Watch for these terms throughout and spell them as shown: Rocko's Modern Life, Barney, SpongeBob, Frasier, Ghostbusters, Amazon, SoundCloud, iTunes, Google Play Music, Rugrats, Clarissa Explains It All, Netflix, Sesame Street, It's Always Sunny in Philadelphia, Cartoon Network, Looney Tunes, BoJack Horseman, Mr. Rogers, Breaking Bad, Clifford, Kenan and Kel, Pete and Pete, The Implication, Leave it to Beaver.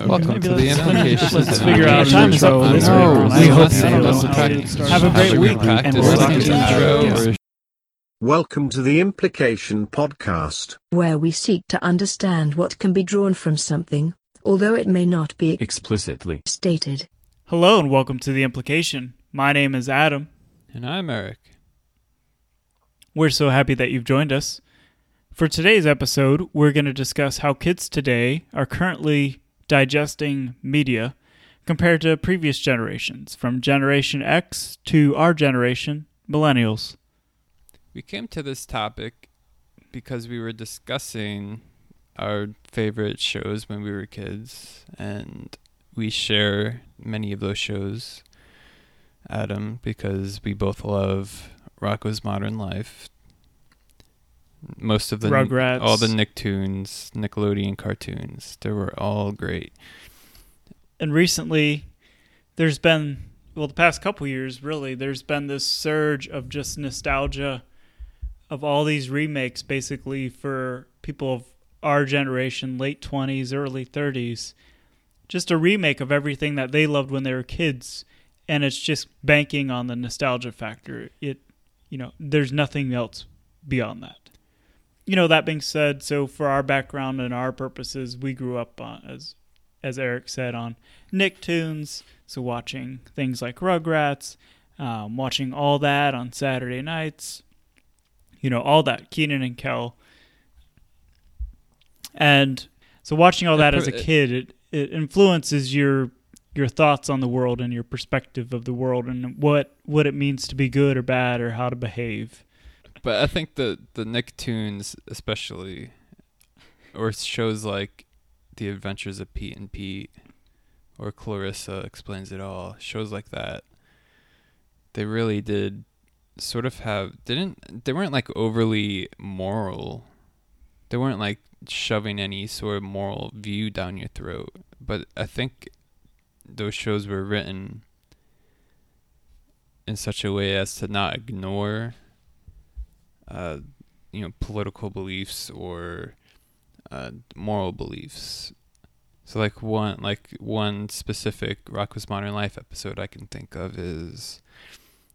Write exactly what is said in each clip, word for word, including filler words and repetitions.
Okay. Welcome Maybe to the implication. Let's figure out a time intro. We hope you have a great week. And we'll Welcome to the Implication Podcast, where we seek to understand what can be drawn from something, although it may not be explicitly stated. Hello and welcome to the Implication. My name is Adam. And I'm Eric. We're so happy that you've joined us. For today's episode, we're going to discuss how kids today are currently digesting media compared to previous generations, from Generation X to our generation, Millennials. We came to this topic because we were discussing our favorite shows when we were kids, and we share many of those shows, Adam, because we both love Rocko's Modern Life, most of the Rugrats, all the Nicktoons, Nickelodeon cartoons. They were all great. And recently, there's been, well, the past couple years, really, there's been this surge of just nostalgia of all these remakes, basically, for people of our generation, late twenties, early thirties, just a remake of everything that they loved when they were kids, and it's just banking on the nostalgia factor. It, you know, there's nothing else beyond that. You know, that being said, so for our background and our purposes, we grew up on, as as Eric said, on Nicktoons, so watching things like Rugrats, um, watching all that on Saturday nights. You know, all that, Kenan and Kel. And so watching all that as a kid, it, it influences your your thoughts on the world and your perspective of the world and what, what it means to be good or bad or how to behave. But I think the, the Nicktoons especially, or shows like The Adventures of Pete and Pete or Clarissa Explains It All, shows like that, they really did sort of have didn't they weren't like overly moral. They weren't like shoving any sort of moral view down your throat, but I think those shows were written in such a way as to not ignore uh you know political beliefs or uh moral beliefs. So like one like one specific Rocko's Modern Life episode I can think of is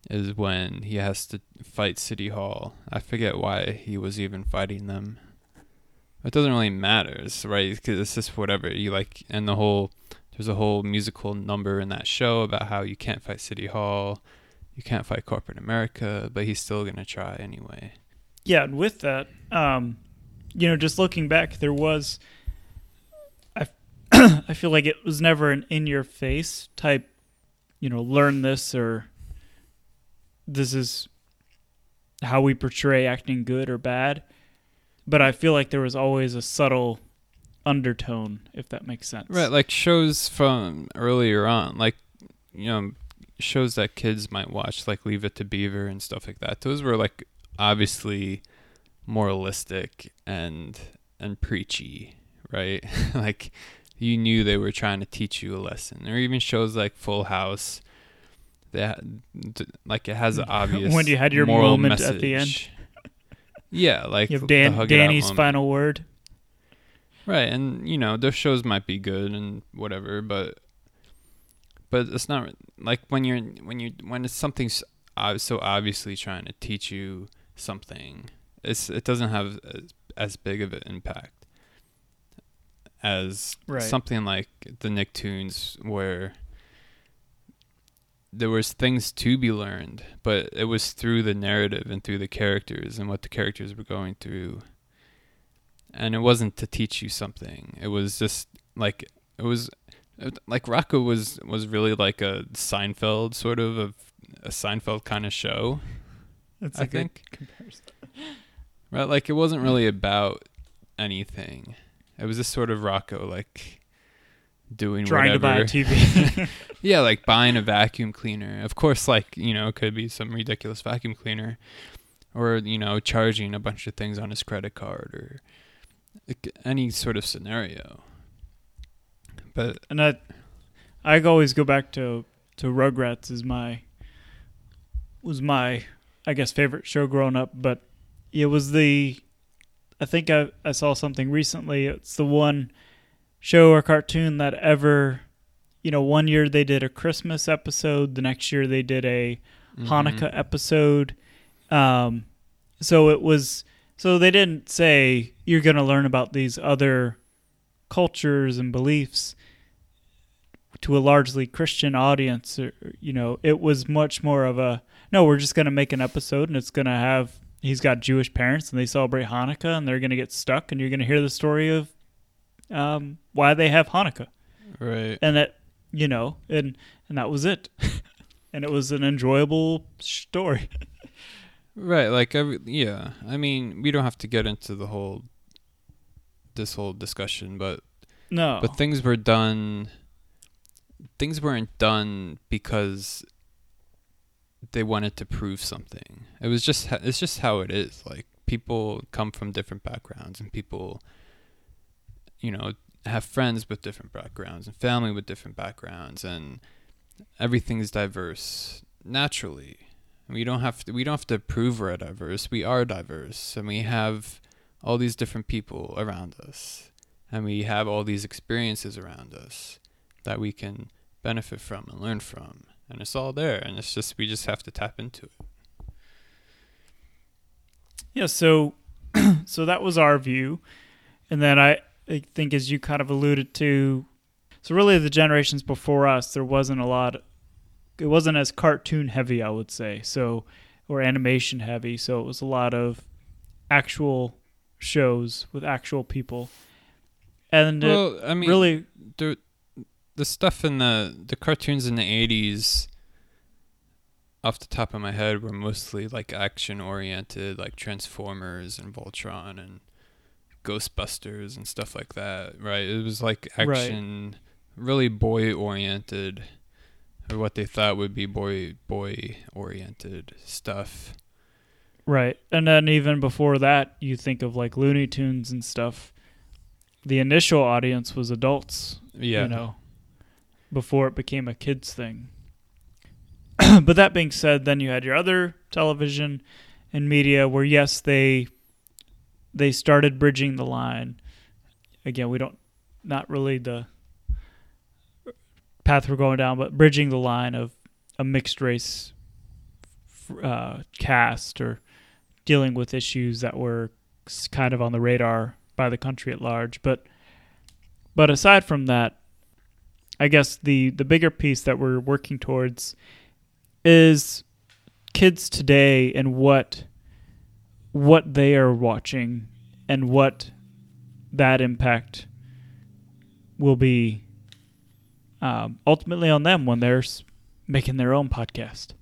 is when he has to fight City Hall. I forget why he was even fighting them. It doesn't really matter, it's right? Because it's just whatever. You like, and the whole, there's a whole musical number in that show about how you can't fight City Hall, you can't fight corporate America, but he's still going to try anyway. Yeah, and with that, um, you know, just looking back, there was, I, I feel like it was never an in-your-face type, you know, learn this or this is how we portray acting good or bad, but I feel like there was always a subtle undertone, if that makes sense. Right, like shows from earlier on, like, you know, shows that kids might watch, like Leave It to Beaver and stuff like that. Those were like obviously moralistic and and preachy, right? Like you knew they were trying to teach you a lesson. Or even shows like Full House. That, like, it has an obvious when you had your moral moment message at the end. Yeah, like you have Dan, the Danny's final word. Right, and you know those shows might be good and whatever, but but it's not like when you're when you when it's something so obviously trying to teach you something. It's it doesn't have as, as big of an impact as right. Something like the Nicktoons where there was things to be learned, but it was through the narrative and through the characters and what the characters were going through. And it wasn't to teach you something. It was just like, it was it, like Rocko was, was really like a Seinfeld sort of a, a Seinfeld kind of show. That's I a think. Good comparison. Right. Like it wasn't really about anything. It was just sort of Rocko, like, doing trying whatever. To buy a T V. Yeah, like buying a vacuum cleaner. Of course, like, you know, it could be some ridiculous vacuum cleaner or, you know, charging a bunch of things on his credit card or like, any sort of scenario. But and I I always go back to, to Rugrats is my was my I guess favorite show growing up, but it was the I think I I saw something recently. It's the one show or cartoon that ever, you know, one year they did a Christmas episode, the next year they did a mm-hmm. Hanukkah episode. Um, so it was, so they didn't say you're going to learn about these other cultures and beliefs to a largely Christian audience. Or, you know, it was much more of a, no, we're just going to make an episode and it's going to have, he's got Jewish parents and they celebrate Hanukkah and they're going to get stuck and you're going to hear the story of um, why they have Hanukkah. Right. And that, you know, and, and that was it. And it was an enjoyable story. Right. Like, every, yeah. I mean, we don't have to get into the whole, this whole discussion, but no, but things were done. Things weren't done because they wanted to prove something. It was just, it's just how it is. Like, people come from different backgrounds and people, you know, have friends with different backgrounds and family with different backgrounds, and everything's diverse naturally. We don't have to, we don't have to prove we're diverse. We are diverse, and we have all these different people around us, and we have all these experiences around us that we can benefit from and learn from, and it's all there, and it's just, we just have to tap into it. Yeah. So, so that was our view, and then I, I think, as you kind of alluded to, so really the generations before us, there wasn't a lot. It wasn't as cartoon heavy, I would say, so, or animation heavy. So it was a lot of actual shows with actual people, and well, I mean, really the the stuff in the the cartoons in the eighties, off the top of my head, were mostly like action oriented, like Transformers and Voltron and Ghostbusters and stuff like that. Right? It was like action, right. Really boy oriented. Or what they thought would be boy boy oriented stuff. Right. And then even before that, you think of like Looney Tunes and stuff. The initial audience was adults. Yeah. You know, before it became a kids thing. But that being said, then you had your other television and media where, yes, they they started bridging the line. Again, we don't not really the path we're going down, but bridging the line of a mixed race uh, cast, or dealing with issues that were kind of on the radar by the country at large. But but aside from that, I guess the, the bigger piece that we're working towards is kids today and what what they are watching and what that impact will be Um, ultimately on them when they're making their own podcast.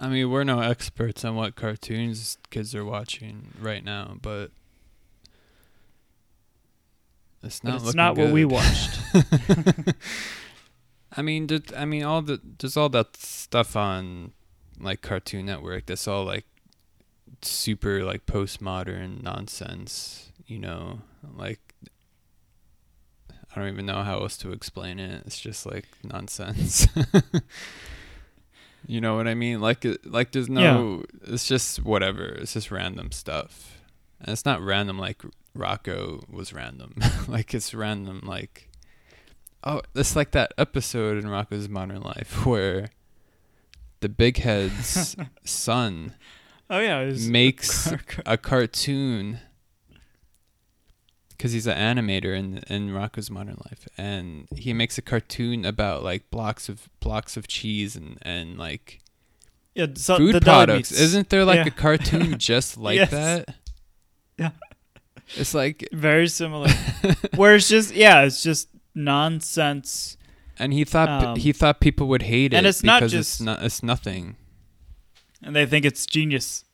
I mean, we're no experts on what cartoons kids are watching right now, but it's not but it's looking not good. What we watched. I mean, did, I mean, all the there's all that stuff on like Cartoon Network that's all like super like postmodern nonsense, you know, like. I don't even know how else to explain it. It's just like nonsense. You know what I mean? Like, like there's no, yeah. It's just whatever. It's just random stuff. And it's not random. Like Rocko was random. Like it's random. Like, oh, it's like that episode in Rocko's Modern Life where the big head's son oh, yeah, it was makes a, car- a cartoon. Because he's an animator in in Rocko's Modern Life, and he makes a cartoon about like blocks of blocks of cheese and and like yeah, so food products. Isn't there like yeah. a cartoon just like yes. that? Yeah, it's like very similar. Where it's just yeah, it's just nonsense. And he thought um, he thought people would hate it, and it's because not just it's, no, it's nothing. And they think it's genius.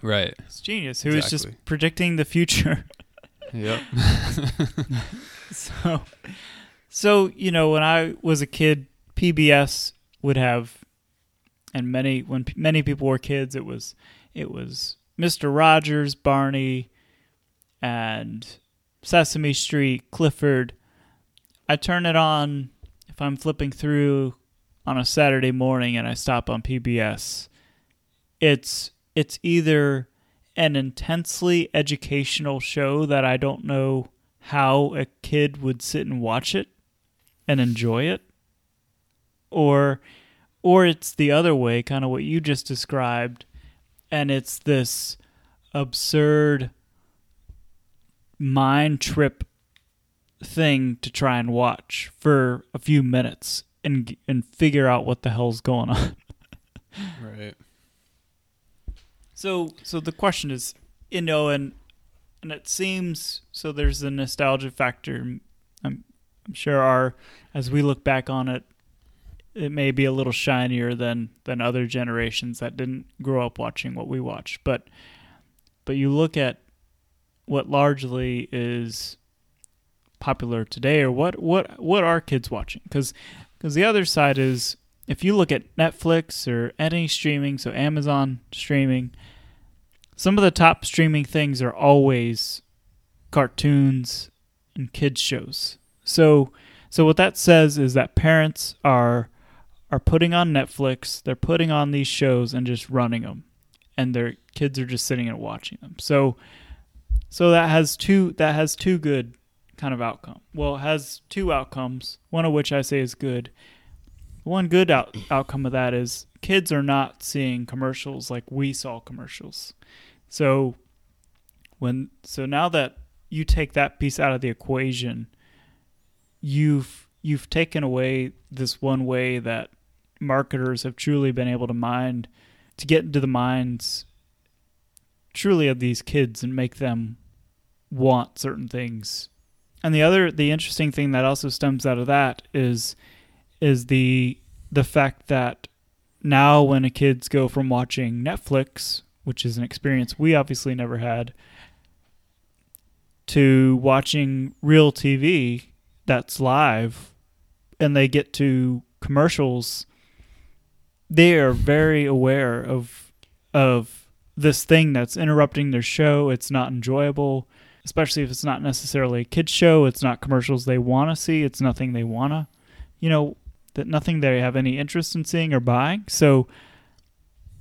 Right, it's genius. Who exactly. is just predicting the future. Yep. so, so you know, when I was a kid, P B S would have, and many when p- many people were kids, it was it was Mister Rogers, Barney, and Sesame Street, Clifford. I turn it on if I'm flipping through on a Saturday morning, and I stop on P B S. It's it's either an intensely educational show that I don't know how a kid would sit and watch it and enjoy it. Or or it's the other way, kind of what you just described, and it's this absurd mind trip thing to try and watch for a few minutes and and figure out what the hell's going on. Right. So so the question is, you know, and and it seems, so there's the nostalgia factor. I'm I'm sure our, as we look back on it, it may be a little shinier than, than other generations that didn't grow up watching what we watched. But but you look at what largely is popular today, or what what, what are kids watching? Because the other side is, if you look at Netflix or any streaming, so Amazon streaming, some of the top streaming things are always cartoons and kids shows. So so what that says is that parents are are putting on Netflix, they're putting on these shows and just running them, and their kids are just sitting and watching them. So so that has two that has two good kind of outcome. Well, it has two outcomes, one of which I say is good. One good out- outcome of that is kids are not seeing commercials like we saw commercials. So when so now that you take that piece out of the equation, you've you've taken away this one way that marketers have truly been able to mind to get into the minds truly of these kids and make them want certain things. And the other the interesting thing that also stems out of that is is the the fact that now when a kids go from watching Netflix, which is an experience we obviously never had, to watching real T V that's live, and they get to commercials, they are very aware of of this thing that's interrupting their show. It's not enjoyable, especially if it's not necessarily a kid's show. It's not commercials they want to see. It's nothing they want to, you know, that nothing they have any interest in seeing or buying. So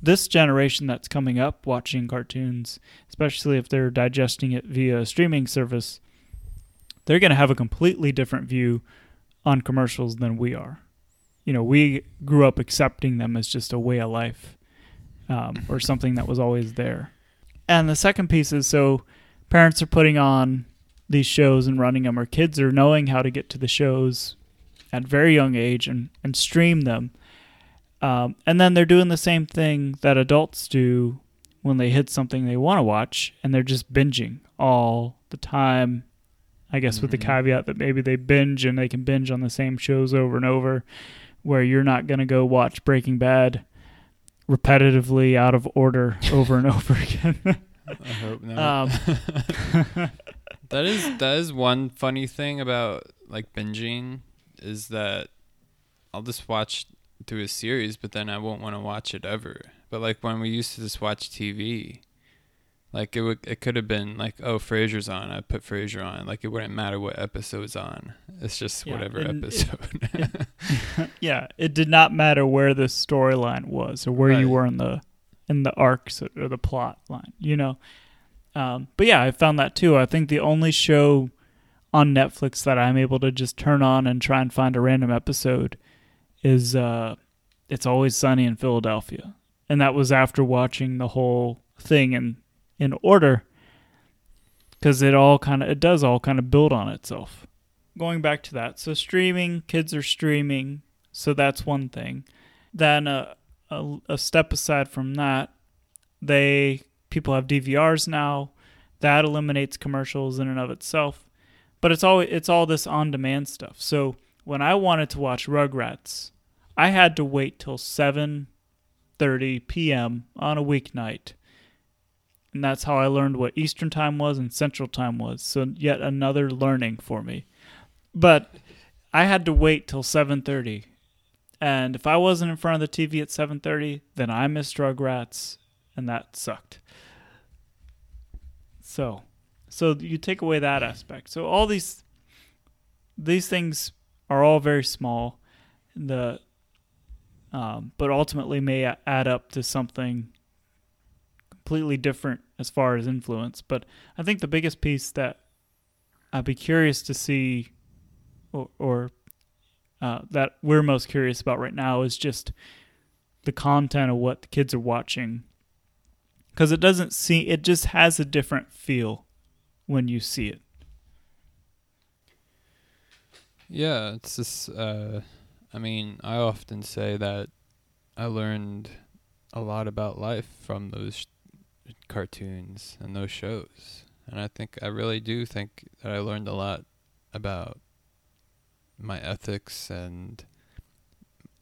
this generation that's coming up watching cartoons, especially if they're digesting it via a streaming service, they're going to have a completely different view on commercials than we are. You know, we grew up accepting them as just a way of life, um, or something that was always there. And the second piece is, so parents are putting on these shows and running them, or kids are knowing how to get to the shows at a very young age and, and stream them. Um, and then they're doing the same thing that adults do when they hit something they want to watch, and they're just binging all the time, I guess, mm-hmm. with the caveat that maybe they binge and they can binge on the same shows over and over, where you're not going to go watch Breaking Bad repetitively out of order over and over again. I hope not. Um, that is that is one funny thing about like binging, is that I'll just watch through a series, but then I won't want to watch it ever. But like when we used to just watch T V, like it would, it could have been like, oh, Frasier's on, I put Frasier on. Like it wouldn't matter what episode's on. It's just yeah, whatever it, episode. It, it, yeah, it did not matter where the storyline was or where right. you were in the in the arcs or the plot line, you know. Um, but yeah, I found that too. I think the only show on Netflix that I'm able to just turn on and try and find a random episode is uh, It's Always Sunny in Philadelphia. And that was after watching the whole thing in, in order, because it all kind of, it does all kind of build on itself. Going back to that, so streaming, kids are streaming, so that's one thing. Then uh, a, a step aside from that, they people have D V Rs now. That eliminates commercials in and of itself. But it's all, it's all this on-demand stuff. So when I wanted to watch Rugrats, I had to wait till seven thirty p.m. on a weeknight. And that's how I learned what Eastern time was and Central time was. So yet another learning for me. But I had to wait till seven thirty. And if I wasn't in front of the T V at seven thirty, then I missed Rugrats, and that sucked. So... So you take away that aspect. So all these these things are all very small, the um, but ultimately may add up to something completely different as far as influence. But I think the biggest piece that I'd be curious to see, or, or uh, that we're most curious about right now, is just the content of what the kids are watching. Because it doesn't see, it just has a different feel when you see it. Yeah, it's just, uh, I mean, I often say that I learned a lot about life from those sh- cartoons and those shows. And I think, I really do think that I learned a lot about my ethics and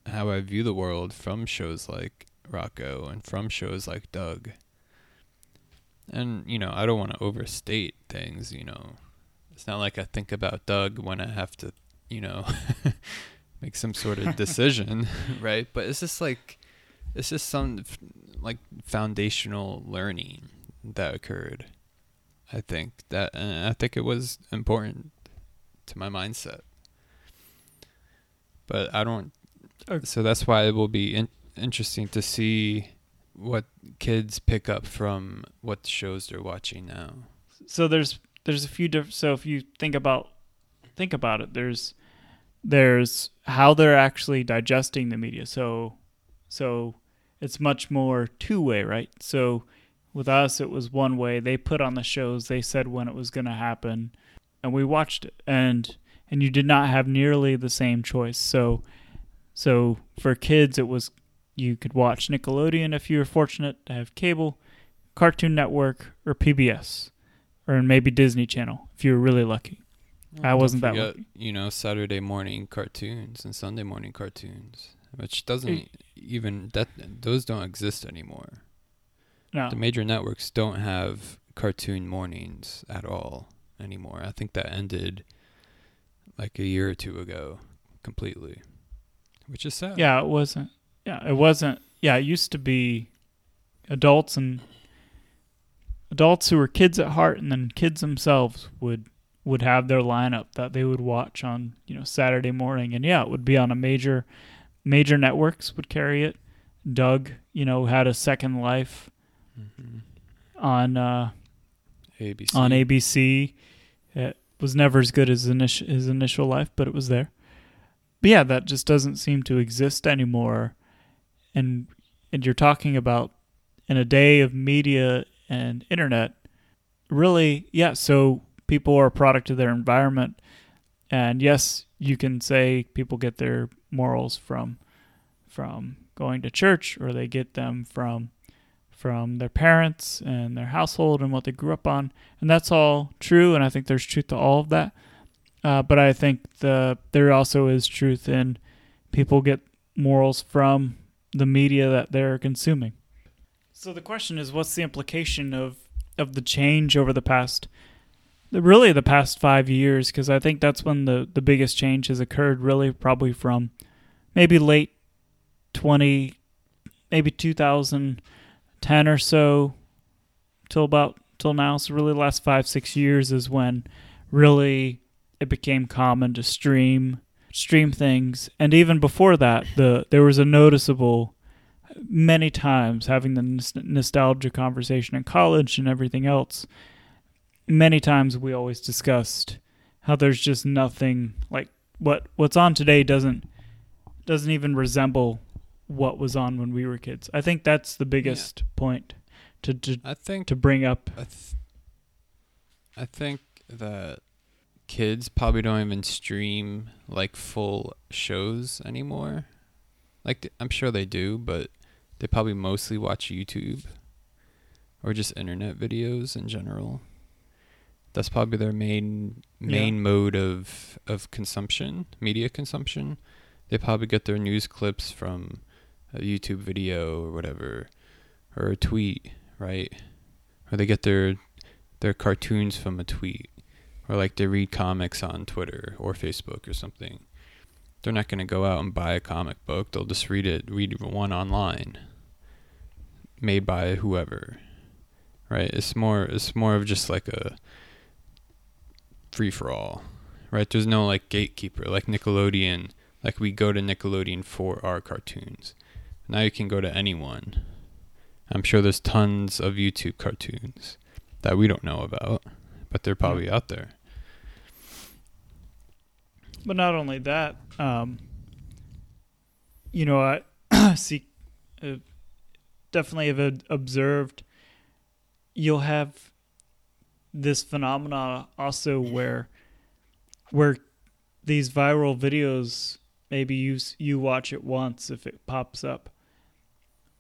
how I view the world from shows like Rocko and from shows like Doug. And, you know, I don't want to overstate things, you know. It's not like I think about Doug when I have to, you know, make some sort of decision, right? But it's just like, it's just some f- like foundational learning that occurred, I think. That, and I think it was important to my mindset. But I don't, so that's why it will be in- interesting to see what kids pick up from what shows they're watching now. So there's there's a few different. So if you think about think about it, there's there's how they're actually digesting the media. So so it's much more two way, right? So with us, it was one way. They put on the shows. They said when it was going to happen, and we watched it. And and you did not have nearly the same choice. So so for kids, it was. You could watch Nickelodeon if you were fortunate to have cable, Cartoon Network, or P B S, or maybe Disney Channel if you were really lucky. Well, I wasn't forget, that lucky. You know, Saturday morning cartoons and Sunday morning cartoons, which doesn't it, even that those don't exist anymore. No, the major networks don't have cartoon mornings at all anymore. I think that ended like a year or two ago completely, which is sad. Yeah, it wasn't. Yeah, it wasn't. Yeah, it used to be adults and adults who were kids at heart, and then kids themselves would would have their lineup that they would watch on, you know, Saturday morning, and yeah, it would be on a major major networks would carry it. Doug, you know, had a Second Life mm-hmm. on uh, A B C. On A B C, it was never as good as initial, his initial life, but it was there. But yeah, that just doesn't seem to exist anymore. And and you're talking about in a day of media and internet, really, yeah, so people are a product of their environment. And yes, you can say people get their morals from from going to church, or they get them from from their parents and their household and what they grew up on. And that's all true, and I think there's truth to all of that. Uh, but I think the there also is truth in people get morals from the media that they're consuming. So the question is, what's the implication of, of the change over the past, really the past five years? Because I think that's when the, the biggest change has occurred, really probably from maybe late twenty, maybe two thousand ten or so till about till now. So really the last five, six years is when really it became common to stream stream things. And even before that, the there was a noticeable, many times having the nostalgia conversation in college and everything else, many times we always discussed how there's just nothing like what what's on today doesn't doesn't even resemble what was on when we were kids. I think that's the biggest yeah. point to to, I think, to bring up. I, th- I think that kids probably don't even stream like full shows anymore. Like I'm sure they do, but they probably mostly watch YouTube or just internet videos in general. That's probably their main main yeah. mode of of consumption, media consumption. They probably get their news clips from a YouTube video or whatever, or a tweet, right? Or they get their their cartoons from a tweet. Or like they read comics on Twitter or Facebook or something. They're not going to go out and buy a comic book. They'll just read it, read one online, made by whoever, right? It's more, it's more of just like a free for all, right? There's no like gatekeeper, like Nickelodeon. Like we go to Nickelodeon for our cartoons. Now you can go to anyone. I'm sure there's tons of YouTube cartoons that we don't know about, but they're probably yeah. out there. But not only that, um, you know, I see, uh, definitely have observed, you'll have this phenomenon also where, where these viral videos, maybe you you watch it once if it pops up,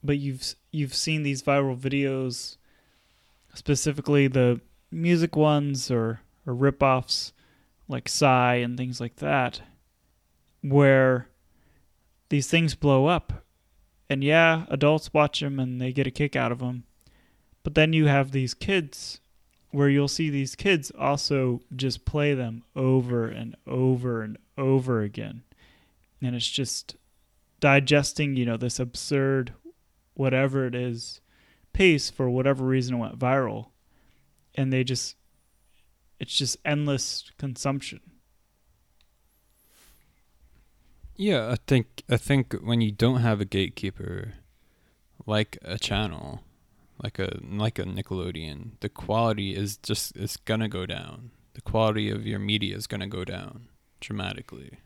but you've you've seen these viral videos, specifically the music ones or or rip-offs like Psy and things like that, where these things blow up, and yeah, adults watch them and they get a kick out of them, but then you have these kids where you'll see these kids also just play them over and over and over again. And it's just digesting, you know, this absurd, whatever it is, piece for whatever reason went viral. And they just, it's just endless consumption. Yeah, I think, I think when you don't have a gatekeeper, like a channel, like a like a Nickelodeon, the quality is just it's gonna go down. The quality of your media is gonna go down dramatically.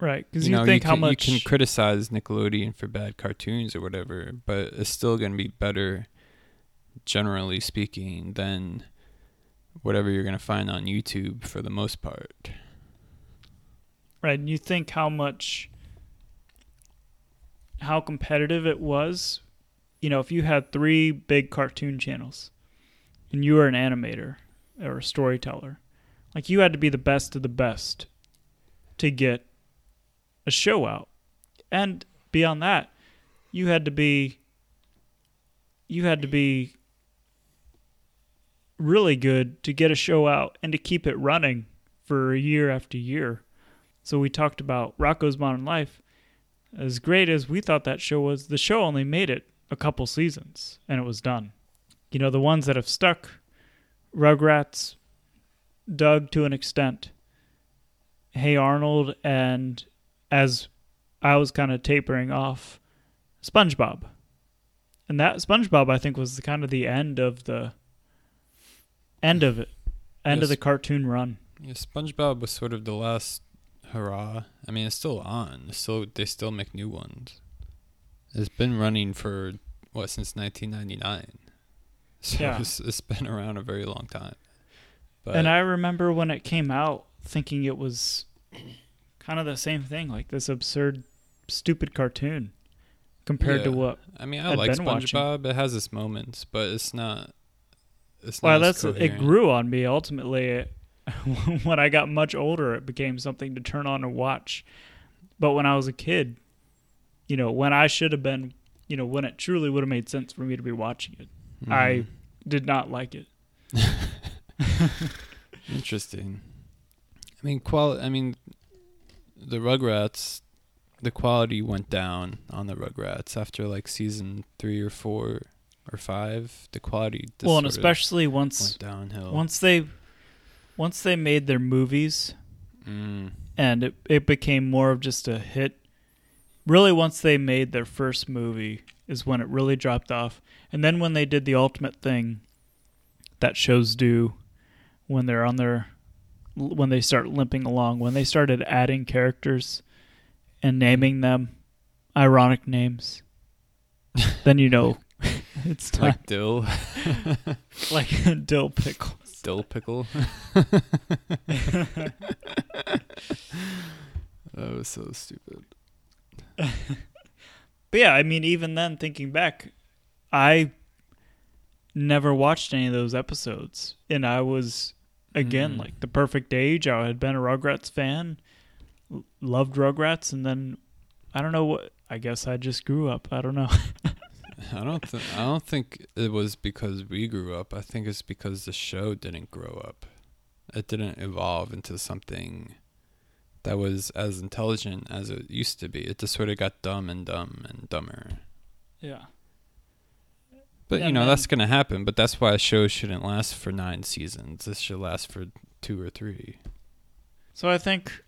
Right, because you, you know, think you how can, much you can criticize Nickelodeon for bad cartoons or whatever, but it's still gonna be better, generally speaking, than whatever you're gonna find on YouTube for the most part. Right, and you think how much, how competitive it was. You know, if you had three big cartoon channels and you were an animator or a storyteller, like you had to be the best of the best to get a show out. And beyond that, you had to be, you had to be really good to get a show out and to keep it running for year after year. So we talked about Rocko's Modern Life. As great as we thought that show was, the show only made it a couple seasons and it was done. You know, the ones that have stuck, Rugrats, Doug to an extent, Hey Arnold, and as I was kind of tapering off, SpongeBob. And that SpongeBob, I think, was the kind of the end of the end of it, end yeah, of the cartoon run. Yeah, SpongeBob was sort of the last hurrah. I mean, it's still on. It's still they still make new ones. It's been running for, what, since nineteen ninety-nine. So yeah. it's, it's been around a very long time. But and I remember when it came out thinking it was kind of the same thing, like this absurd, stupid cartoon compared yeah. to what I mean, I I'd like SpongeBob. Watching. It has its moments, but it's not, it's well, not that's it grew on me. Ultimately, it, when I got much older, it became something to turn on and watch. But when I was a kid, you know, when I should have been, you know, when it truly would have made sense for me to be watching it. Mm. I did not like it. Interesting. I mean, quali- I mean, the Rugrats, the quality went down on the Rugrats after like season three or four or five. The quality just well, and especially once went downhill. Once they, once they made their movies, mm. and it, it became more of just a hit. Really, once they made their first movie is when it really dropped off. And then when they did the ultimate thing that shows do when they're on their, when they start limping along, when they started adding characters and naming them ironic names, then you know it's time. Like Dill. Like Dill Pickles. Dill Pickle. That was so stupid. But yeah, I mean, even then, thinking back, I never watched any of those episodes, and I was again mm. like the perfect age. I had been a Rugrats fan, loved Rugrats, and then I don't know what. I guess I just grew up. I don't know. I don't. Th- I don't think it was because we grew up. I think it's because the show didn't grow up. It didn't evolve into something that was as intelligent as it used to be. It just sort of got dumb and dumb and dumber. Yeah. But, yeah, you know, man. That's going to happen. But that's why a show shouldn't last for nine seasons. This should last for two or three. So I think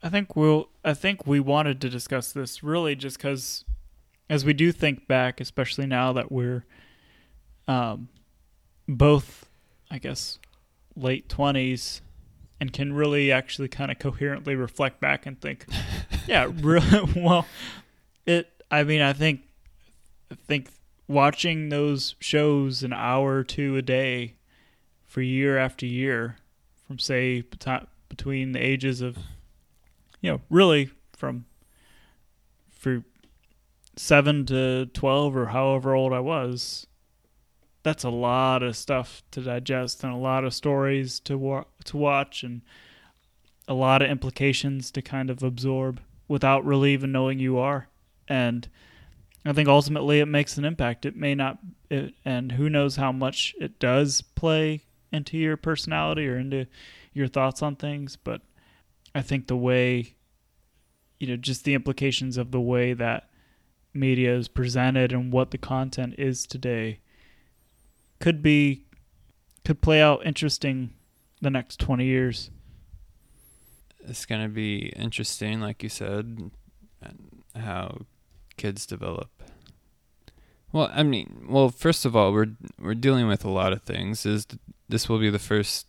I think we'll, I think we wanted to discuss this really just because as we do think back, especially now that we're um, both, I guess, late twenties and can really actually kind of coherently reflect back and think, yeah, really, well, it, I mean, I think, I think watching those shows an hour or two a day for year after year from, say, between the ages of, you know, really from, for seven to twelve or however old I was, that's a lot of stuff to digest and a lot of stories to wa- to watch and a lot of implications to kind of absorb without really even knowing you are. And I think ultimately it makes an impact. It may not, it, and who knows how much it does play into your personality or into your thoughts on things. But I think the way, you know, just the implications of the way that media is presented and what the content is today could be, could play out interesting the next twenty years. It's going to be interesting, like you said, how kids develop. Well, I mean, well, first of all, we're we're dealing with a lot of things. Is this will be the first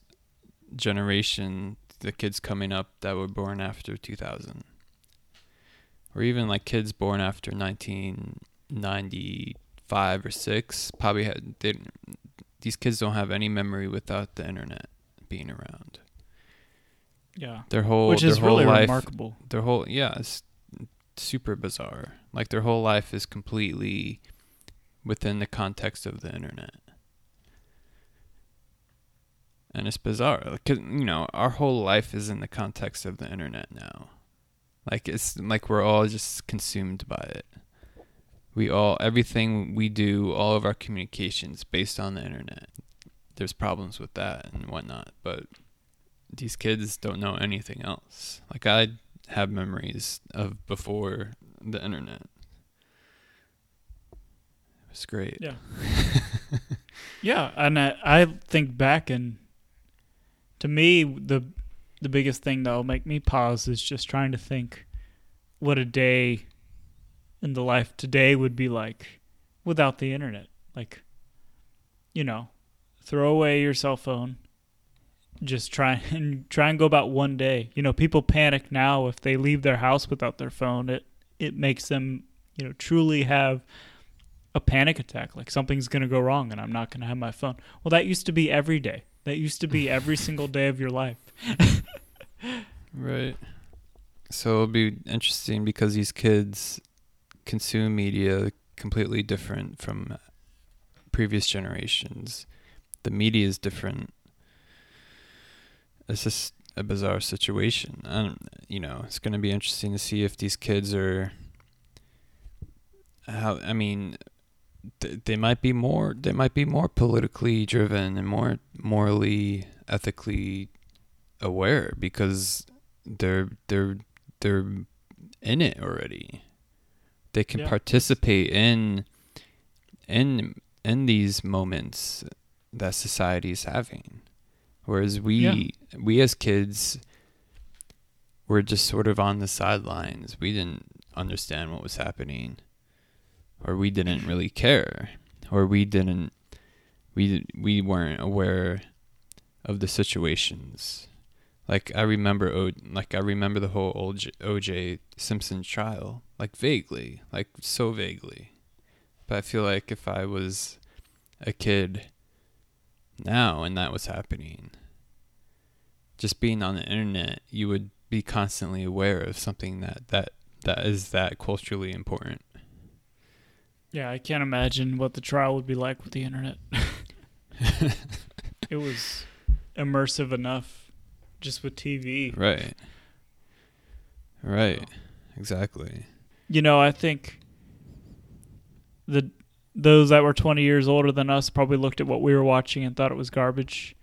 generation, the kids coming up that were born after two thousand. Or even like kids born after nineteen ninety-five or six, probably had, they, these kids don't have any memory without the internet being around. Yeah, their whole which their is whole really life, remarkable. Their whole yeah, it's super bizarre. Like their whole life is completely within the context of the internet, and it's bizarre. Like, 'cause, you know, our whole life is in the context of the internet now. Like, it's like we're all just consumed by it. We all, everything we do, all of our communications based on the internet. There's problems with that and whatnot, but these kids don't know anything else. Like, I have memories of before the internet. It was great. Yeah. Yeah. And I, I think back, and to me, the, the biggest thing that'll make me pause is just trying to think what a day in the life today would be like without the internet. Like, you know, throw away your cell phone, just try and try and go about one day. You know, people panic now if they leave their house without their phone. It, it makes them, you know, truly have a panic attack. Like, something's going to go wrong and I'm not going to have my phone. Well, that used to be every day. That used to be every single day of your life. Right. So it'll be interesting because these kids consume media completely different from previous generations. The media is different. It's just a bizarre situation. I don't, you know, it's going to be interesting to see if these kids are, how, I mean, they might be more they might be more politically driven and more morally, ethically aware because they're they're they're in it already. They can yeah. participate in in in these moments that society is having, whereas we yeah. we as kids were just sort of on the sidelines. We didn't understand what was happening, or we didn't really care, or we didn't, we we weren't aware of the situations. Like I remember, o, like I remember the whole old O J Simpson trial, like vaguely, like so vaguely. But I feel like if I was a kid now and that was happening, just being on the internet, you would be constantly aware of something that that, that is that culturally important. Yeah, I can't imagine what the trial would be like with the internet. It was immersive enough just with T V. Right. Right. Wow. Exactly. You know, I think the those that were twenty years older than us probably looked at what we were watching and thought it was garbage.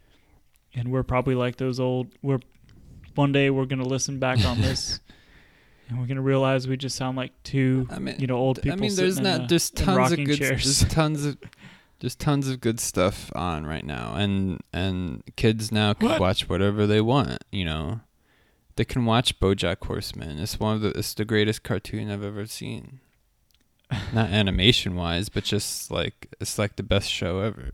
And we're probably like those old, we're one day we're going to listen back on this. And we're gonna realize we just sound like two, I mean, you know, old people. I mean, there's not just tons of good, just tons of, just tons of good stuff on right now, and and kids now can what? watch whatever they want. You know, they can watch BoJack Horseman. It's one of the, it's the greatest cartoon I've ever seen. not animation wise, but just like it's like the best show ever.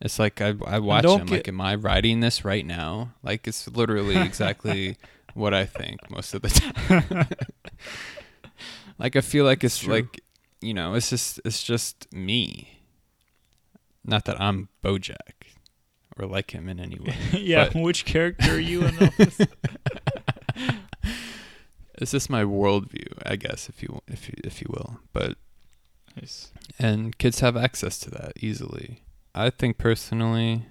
It's like I I watch it. I'm get... like, am I writing this right now? Like it's literally exactly what I think most of the time. Like I feel like it's True. Like, you know, it's just it's just me. Not that I'm BoJack or like him in any way. Yeah, but... which character are you in all this? It's just my worldview, I guess, if you if you, if you will. But nice. And kids have access to that easily. I think personally,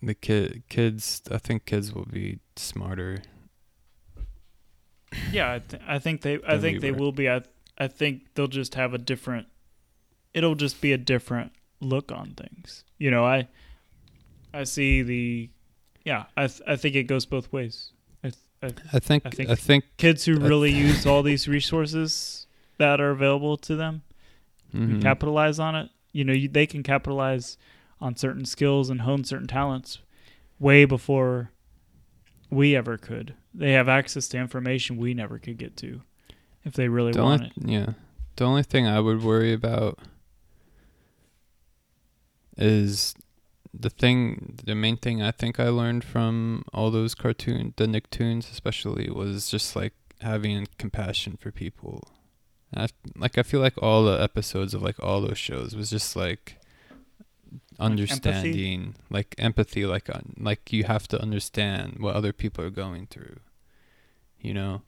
the kid kids. I think kids will be smarter. Yeah, I, th- I think they. I think we they were. will be. I I think they'll just have a different. It'll just be a different look on things. You know, I. I see the. Yeah, I th- I think it goes both ways. I, I think I think I think kids who really th- use all these resources that are available to them, mm-hmm. capitalize on it. You know, you, they can capitalize on certain skills and hone certain talents way before we ever could. They have access to information we never could get to if they really the want only, it. Yeah. The only thing I would worry about is The thing, the main thing I think I learned from all those cartoon, the Nicktoons especially, was just like having compassion for people. I, like I feel like all the episodes of like all those shows was just like understanding, like empathy, like empathy, like, like you have to understand what other people are going through, you know.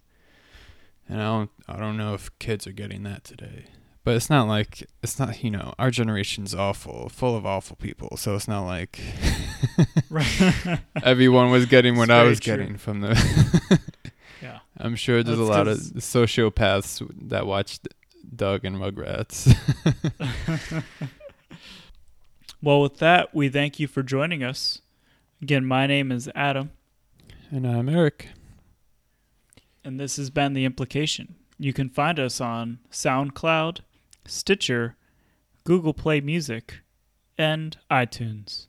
And I don't, I don't know if kids are getting that today. But it's not like, it's not, you know, our generation's awful, full of awful people. So it's not like everyone was getting what I was true. getting from the. Yeah. I'm sure there's That's a lot cause... of sociopaths that watched Doug and Rugrats. Well, with that, we thank you for joining us. Again, my name is Adam. And I'm Eric. And this has been The Implication. You can find us on SoundCloud, Stitcher, Google Play Music, and iTunes.